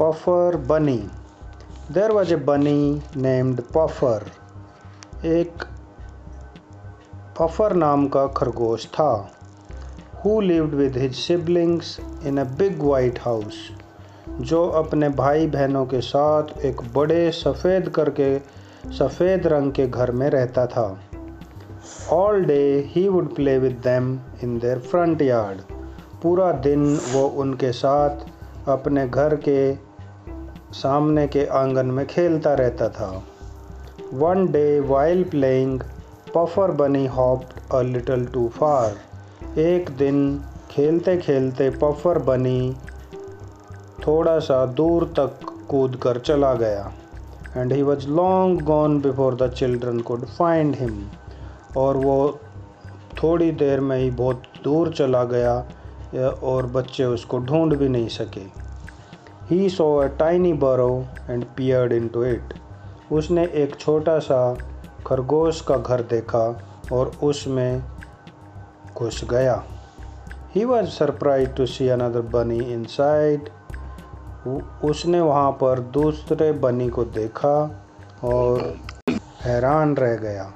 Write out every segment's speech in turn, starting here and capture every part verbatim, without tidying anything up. Puffer Bunny. There was a bunny named Puffer. एक Puffer नाम का खरगोश था who lived with his siblings in a big white house, जो अपने भाई बहनों के साथ एक बड़े सफ़ेद करके सफ़ेद रंग के घर में रहता था. All day he would play with them in their front yard. पूरा दिन वो उनके साथ अपने घर के सामने के आंगन में खेलता रहता था. One day while playing, Puffer Bunny hopped a little too far. एक दिन खेलते खेलते Puffer Bunny थोड़ा सा दूर तक कूद कर चला गया. And he was long gone before the children could find him. और वो थोड़ी देर में ही बहुत दूर चला गया और बच्चे उसको ढूंढ भी नहीं सके. He saw a tiny burrow and peered into it. उसने एक छोटा सा खरगोश का घर देखा और उसमें घुस गया. He was surprised to see another bunny inside. उसने वहाँ पर दूसरे बनी को देखा और हैरान रह गया.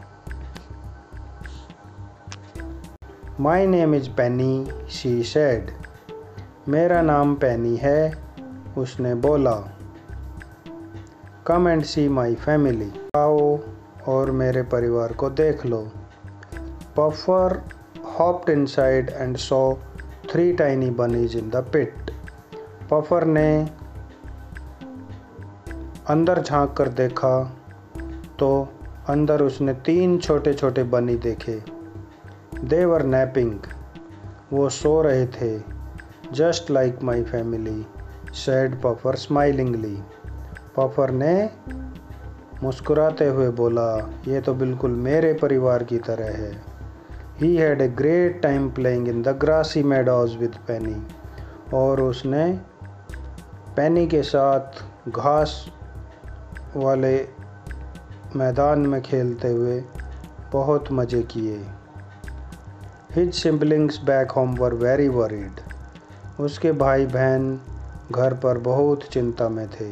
My name is Penny, she said. मेरा नाम पैनी है, उसने बोला. Come and see my family. आओ और मेरे परिवार को देख लो. Puffer hopped inside and saw three tiny bunnies in the pit. Puffer ने अंदर झांक कर देखा तो अंदर उसने तीन छोटे छोटे बनी देखे. They were napping. वो सो रहे थे. Just like my family, said Puffer smilingly. Puffer ने मुस्कुराते हुए बोला, ये तो बिल्कुल मेरे परिवार की तरह है. He had a great time playing in the grassy meadows with Penny. और उसने पैनी के साथ घास वाले मैदान में खेलते हुए बहुत मज़े किए. His siblings back home were very worried. उसके भाई बहन घर पर बहुत चिंता में थे.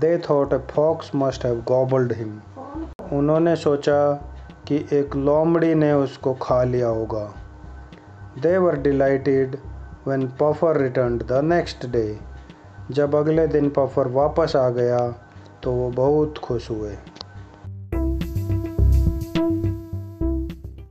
They thought a fox must have gobbled him. उन्होंने सोचा कि एक लोमड़ी ने उसको खा लिया होगा. They were delighted when Puffer returned the next day. जब अगले दिन Puffer वापस आ गया तो वो बहुत खुश हुए.